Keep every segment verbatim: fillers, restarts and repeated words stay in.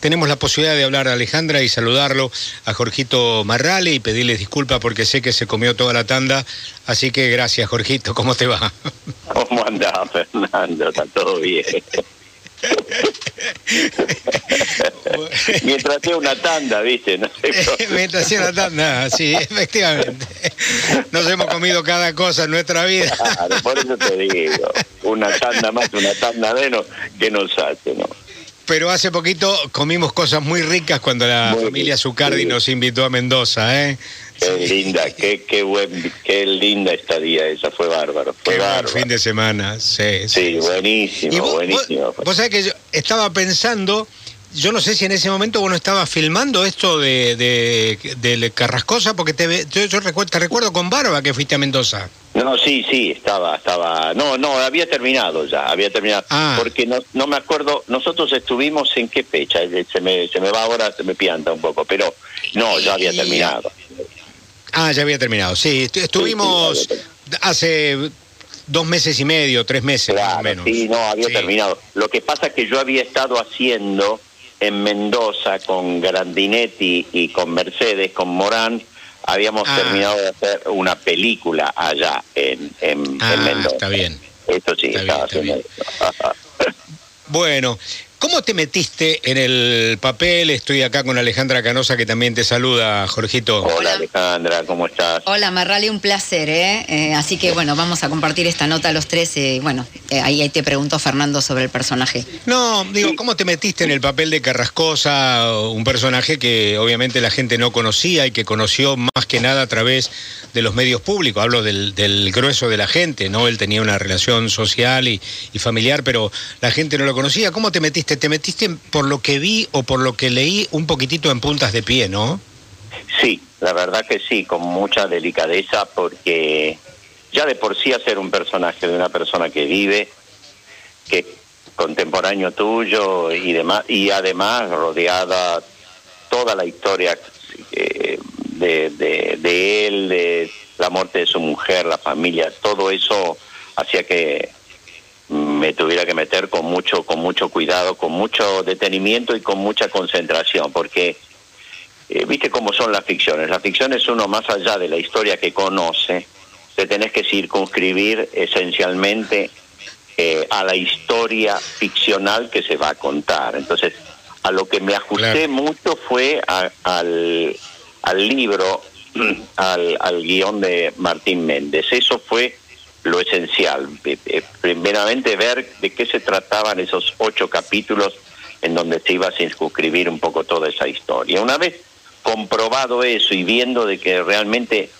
Tenemos la posibilidad de hablar a Alejandra y saludarlo a Jorgito Marrale y pedirles disculpas porque sé que se comió toda la tanda, así que gracias, Jorgito. ¿Cómo te va? ¿Cómo andás, Fernando? Está todo bien. Mientras sea una tanda, viste, no sé cómo... Mientras sea una tanda, sí, efectivamente. Nos hemos comido cada cosa en nuestra vida. Claro, por eso te digo, una tanda más, una tanda menos, que nos hace, ¿no? Pero hace poquito comimos cosas muy ricas cuando la muy familia Zucardi nos invitó a Mendoza, ¿eh? Qué sí. linda, qué, qué, buen, qué linda estadía esa, fue bárbaro. Fue qué bárbaro. Fin de semana, sí. Sí, sí, buenísimo, y vos, buenísimo. Vos, vos sabés que yo estaba pensando, yo no sé si en ese momento uno estaba filmando esto de, de, de Carrascosa, porque te, yo, yo recuerdo, te recuerdo con barba que fuiste a Mendoza. No, sí, sí, estaba, estaba, no, no, había terminado ya, había terminado, ah. porque no, no me acuerdo, nosotros estuvimos en qué fecha, se me, se me va ahora, se me pianta un poco, pero no, ya había y... terminado. Ah, ya había terminado, sí, estu estuvimos sí, sí, terminado. hace dos meses y medio, tres meses claro, más o menos. Sí, no, había sí. terminado, lo que pasa es que yo había estado haciendo en Mendoza con Grandinetti y con Mercedes, con Morán, habíamos ah. terminado de hacer una película allá en, en, ah, en Mendoza. Está bien. Esto sí, está estaba bien, está bien. Bueno, ¿cómo te metiste en el papel? Estoy acá con Alejandra Canosa, que también te saluda, Jorgito. Hola, Hola. Alejandra, ¿cómo estás? Hola, Marrale, un placer, ¿eh? ¿eh? Así que, bueno, vamos a compartir esta nota a los tres. Eh, bueno, eh, ahí, ahí te preguntó Fernando sobre el personaje. No, digo, ¿cómo te metiste en el papel de Carrascosa? Un personaje que obviamente la gente no conocía y que conoció más que nada a través de los medios públicos. Hablo del, del grueso de la gente, ¿no? Él tenía una relación social y, y familiar, pero la gente no lo conocía. ¿Cómo te metiste? Te metiste por lo que vi o por lo que leí un poquitito en puntas de pie, ¿no? Sí, la verdad que sí, con mucha delicadeza, porque ya de por sí hacer un personaje de una persona que vive, que es contemporáneo tuyo y demás, y además rodeada toda la historia eh, de, de, de él, de la muerte de su mujer, la familia, todo eso hacía que me tuviera que meter con mucho con mucho cuidado, con mucho detenimiento y con mucha concentración, porque eh, viste cómo son las ficciones. Las ficciones, uno más allá de la historia que conoce, te tenés que circunscribir esencialmente eh, a la historia ficcional que se va a contar. Entonces, a lo que me ajusté claro. mucho fue a, al, al libro, al, al guión de Martín Méndez. Eso fue lo esencial, primeramente ver de qué se trataban esos ocho capítulos en donde se iba a circunscribir un poco toda esa historia. Una vez comprobado eso y viendo de que realmente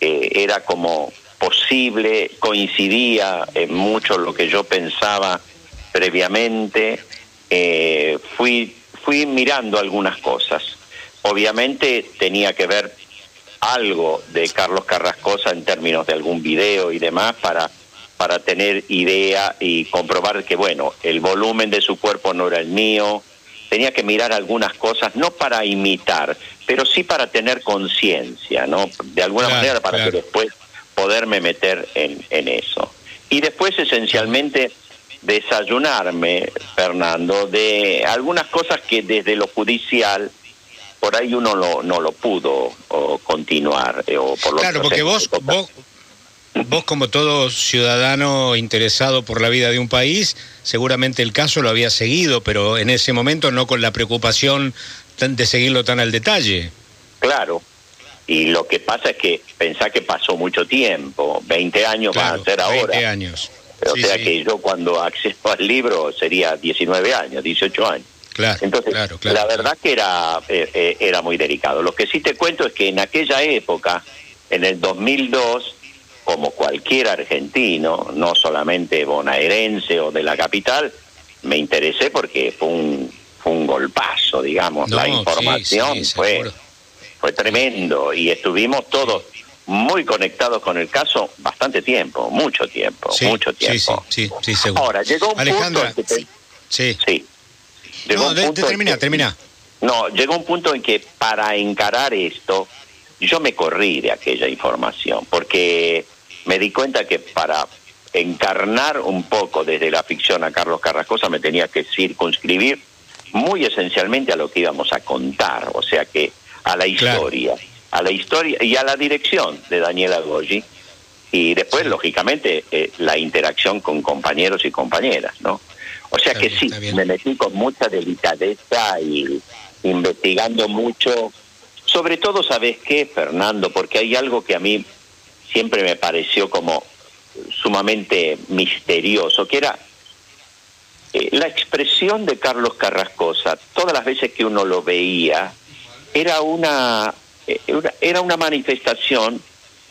eh, era como posible, coincidía en mucho lo que yo pensaba previamente, eh, fui, fui mirando algunas cosas. Obviamente tenía que ver algo de Carlos Carrascosa en términos de algún video y demás para, para tener idea y comprobar que, bueno, el volumen de su cuerpo no era el mío. Tenía que mirar algunas cosas, no para imitar, pero sí para tener conciencia, ¿no? De alguna claro, manera para claro. que después poderme meter en, en eso. Y después, esencialmente, desayunarme, Fernando, de algunas cosas que desde lo judicial... por ahí uno lo, no lo pudo o continuar. Eh, o por lo claro, porque vos, vos, vos como todo ciudadano interesado por la vida de un país, seguramente el caso lo había seguido, pero en ese momento no con la preocupación tan, de seguirlo tan al detalle. Claro, y lo que pasa es que pensá que pasó mucho tiempo, veinte años claro, van a ser ahora. veinte años. O sí, sea sí. que yo cuando accedo al libro sería diecinueve años, dieciocho años. Claro, Entonces, claro, claro, la verdad claro. que era, eh, era muy delicado. Lo que sí te cuento es que en aquella época, en el dos mil dos, como cualquier argentino, no solamente bonaerense o de la capital, me interesé porque fue un, fue un golpazo, digamos. No, la información sí, sí, fue, fue tremendo y estuvimos todos muy conectados con el caso bastante tiempo, mucho tiempo, sí, mucho tiempo. Sí, sí, sí, seguro. Ahora, llegó un Alejandra, punto... Te... Sí, sí. sí. Llegó no, de, de, termina, que, termina. No, llegó un punto en que para encarar esto, yo me corrí de aquella información, porque me di cuenta que para encarnar un poco desde la ficción a Carlos Carrascosa me tenía que circunscribir muy esencialmente a lo que íbamos a contar, o sea que a la historia, claro. a la historia y a la dirección de Daniela Goyi, y después, lógicamente, eh, la interacción con compañeros y compañeras, ¿no? O sea que sí, me metí con mucha delicadeza y investigando mucho, sobre todo, ¿sabes qué, Fernando? Porque hay algo que a mí siempre me pareció como sumamente misterioso, que era eh, la expresión de Carlos Carrascosa. Todas las veces que uno lo veía, era una, eh, una era una manifestación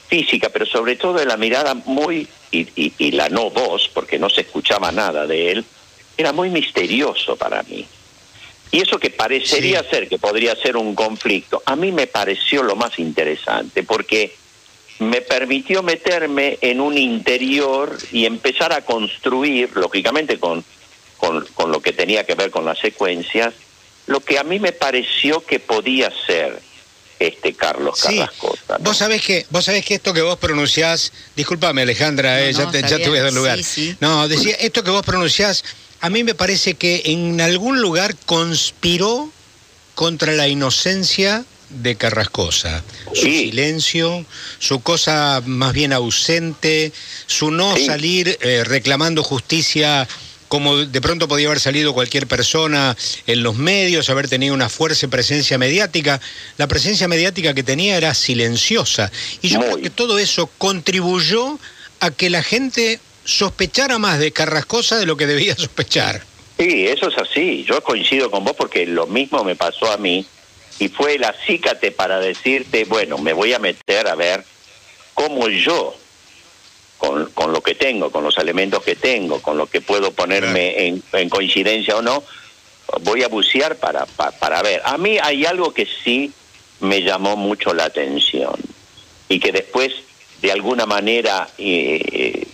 física, pero sobre todo de la mirada muy, y, y, y la no voz, porque no se escuchaba nada de él, era muy misterioso para mí. Y eso que parecería sí. ser, que podría ser un conflicto, a mí me pareció lo más interesante, porque me permitió meterme en un interior y empezar a construir, lógicamente con, con, con lo que tenía que ver con las secuencias, lo que a mí me pareció que podía ser este Carlos sí. Carrascosa, ¿no? Vos sabés que vos sabés que esto que vos pronunciás, discúlpame, Alejandra, eh, no, no, ya, te, ya te voy a dar lugar. Sí, sí. No, decía, esto que vos pronunciás, a mí me parece que en algún lugar conspiró contra la inocencia de Carrascosa, sí. su silencio, su cosa más bien ausente, su no sí. salir eh, reclamando justicia, como de pronto podía haber salido cualquier persona en los medios, haber tenido una fuerte presencia mediática. La presencia mediática que tenía era silenciosa. Y yo Muy. creo que todo eso contribuyó a que la gente sospechara más de Carrascosa de lo que debía sospechar. Sí, eso es así. Yo coincido con vos porque lo mismo me pasó a mí. Y fue el acícate para decirte, bueno, me voy a meter a ver cómo yo, con, con lo que tengo, con los elementos que tengo, con lo que puedo ponerme claro. en, en coincidencia o no, voy a bucear para, para, para ver. A mí hay algo que sí me llamó mucho la atención y que después, de alguna manera, eh,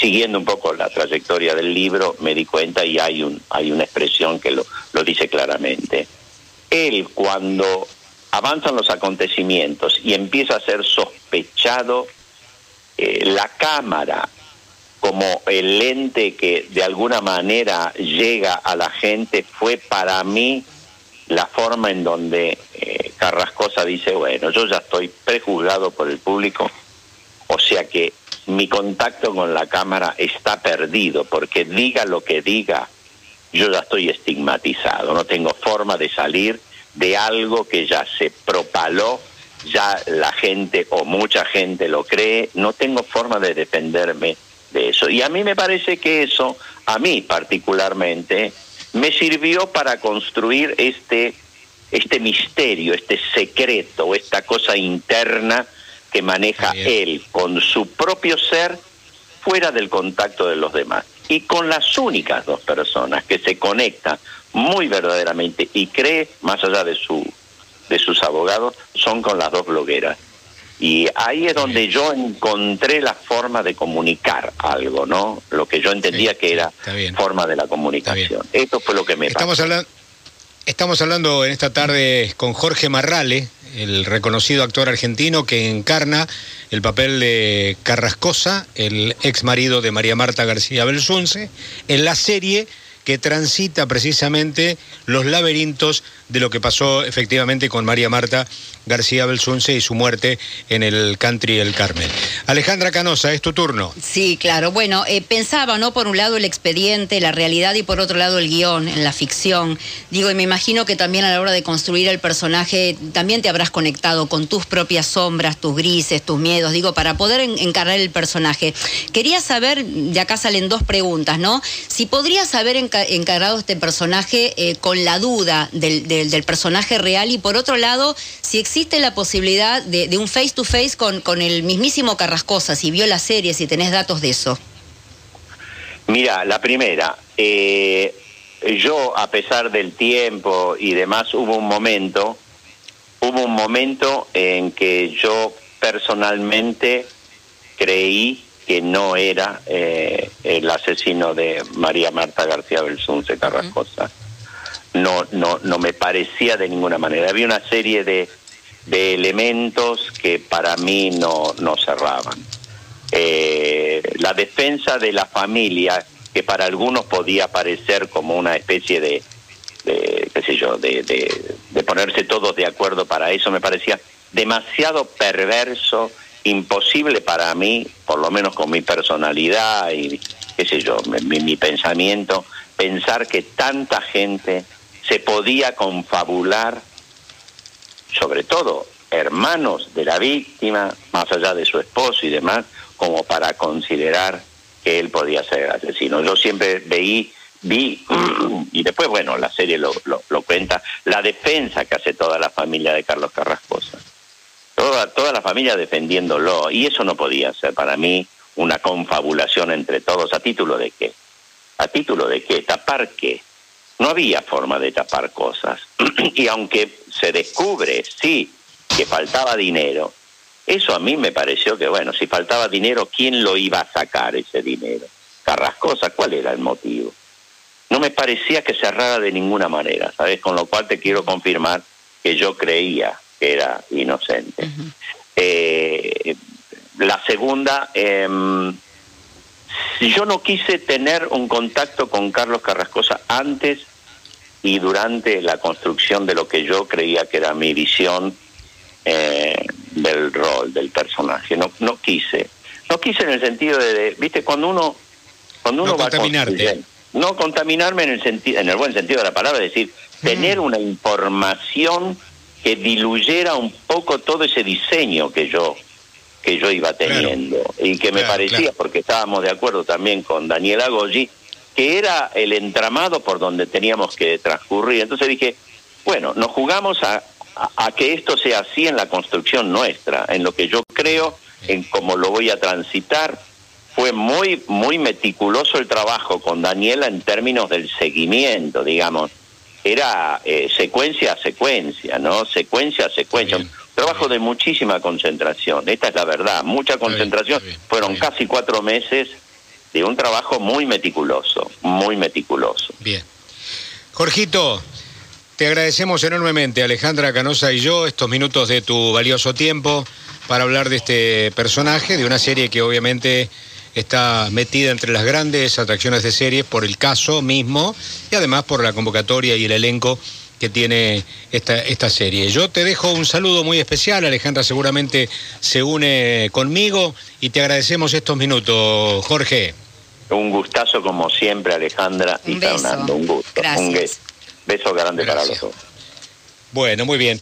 siguiendo un poco la trayectoria del libro, me di cuenta y hay un hay una expresión que lo, lo dice claramente. Él, cuando avanzan los acontecimientos y empieza a ser sospechado, eh, la cámara como el ente que de alguna manera llega a la gente, fue para mí la forma en donde eh, Carrascosa dice, bueno, yo ya estoy prejuzgado por el público, o sea que mi contacto con la cámara está perdido, porque diga lo que diga, yo ya estoy estigmatizado, no tengo forma de salir de algo que ya se propaló, ya la gente o mucha gente lo cree, no tengo forma de defenderme de eso. Y a mí me parece que eso, a mí particularmente, me sirvió para construir este, este misterio, este secreto, esta cosa interna que maneja él con su propio ser fuera del contacto de los demás. Y con las únicas dos personas que se conectan muy verdaderamente y cree, más allá de su de sus abogados, son con las dos blogueras. Y ahí es donde sí. yo encontré la forma de comunicar algo, ¿no? Lo que yo entendía sí, que era forma de la comunicación. Esto fue lo que me Estamos hablando Estamos hablando en esta tarde con Jorge Marrale, el reconocido actor argentino que encarna el papel de Carrascosa, el ex marido de María Marta García Belsunce, en la serie que transita precisamente los laberintos de lo que pasó efectivamente con María Marta García Belsunce y su muerte en el Country del Carmen. Alejandra Canosa, es tu turno. Sí, claro. Bueno, eh, pensaba, ¿no? Por un lado el expediente, la realidad, y por otro lado el guión, en la ficción. Digo, y me imagino que también a la hora de construir el personaje también te habrás conectado con tus propias sombras, tus grises, tus miedos, digo, para poder en encarnar el personaje. Quería saber, de acá salen dos preguntas, ¿no? Si podrías haber enca encargado este personaje eh, con la duda del, del, del personaje real, y por otro lado, si existe existe la posibilidad de, de un face to face con, con el mismísimo Carrascosa, si vio la serie, si tenés datos de eso. Mira, la primera, eh, yo a pesar del tiempo y demás, hubo un momento, hubo un momento en que yo personalmente creí que no era eh, el asesino de María Marta García Belsunce Carrascosa. Uh-huh. No, no, no me parecía de ninguna manera. Había una serie de de elementos que para mí no, no cerraban. Eh, la defensa de la familia, que para algunos podía parecer como una especie de, de, qué sé yo, de, de, de ponerse todos de acuerdo para eso, me parecía demasiado perverso, imposible para mí, por lo menos con mi personalidad y qué sé yo, mi, mi pensamiento, pensar que tanta gente se podía confabular, sobre todo hermanos de la víctima, más allá de su esposo y demás, como para considerar que él podía ser asesino. Yo siempre veí, vi, y después, bueno, la serie lo, lo, lo cuenta, la defensa que hace toda la familia de Carlos Carrascosa. Toda, toda la familia defendiéndolo, y eso no podía ser para mí una confabulación entre todos. ¿A título de qué? ¿A título de qué? ¿Tapar qué? No había forma de tapar cosas. Y aunque se descubre, sí, que faltaba dinero, eso a mí me pareció que, bueno, si faltaba dinero, ¿quién lo iba a sacar ese dinero? Carrascosa, ¿cuál era el motivo? No me parecía que cerrara de ninguna manera, ¿sabes? Con lo cual te quiero confirmar que yo creía que era inocente. Uh-huh. Eh, la segunda, eh, yo no quise tener un contacto con Carlos Carrascosa antes y durante la construcción de lo que yo creía que era mi visión eh, del rol, del personaje. No, no quise. No quise en el sentido de, de viste, cuando uno, cuando uno no va contaminarte. No contaminarme en el sentido, en el buen sentido de la palabra, es decir, mm. tener una información que diluyera un poco todo ese diseño que yo que yo iba teniendo, claro, y que me claro, parecía, claro. porque estábamos de acuerdo también con Daniela Goyi, que era el entramado por donde teníamos que transcurrir. Entonces dije, bueno, nos jugamos a, a, a que esto sea así en la construcción nuestra, en lo que yo creo, en cómo lo voy a transitar. Fue muy, muy meticuloso el trabajo con Daniela en términos del seguimiento, digamos. Era eh, secuencia a secuencia, ¿no? Secuencia a secuencia. Bien, Trabajo bien. de muchísima concentración, esta es la verdad, mucha concentración. Bien, bien, bien, Fueron bien. casi cuatro meses de un trabajo muy meticuloso, muy meticuloso. Bien. Jorgito, te agradecemos enormemente, Alejandra Canosa y yo, estos minutos de tu valioso tiempo para hablar de este personaje, de una serie que obviamente está metida entre las grandes atracciones de series por el caso mismo y además por la convocatoria y el elenco que tiene esta, esta serie. Yo te dejo un saludo muy especial, Alejandra seguramente se une conmigo y te agradecemos estos minutos, Jorge. Un gustazo como siempre, Alejandra y Fernando, un gusto. Gracias. Un beso grande Gracias. para los dos. Bueno, muy bien.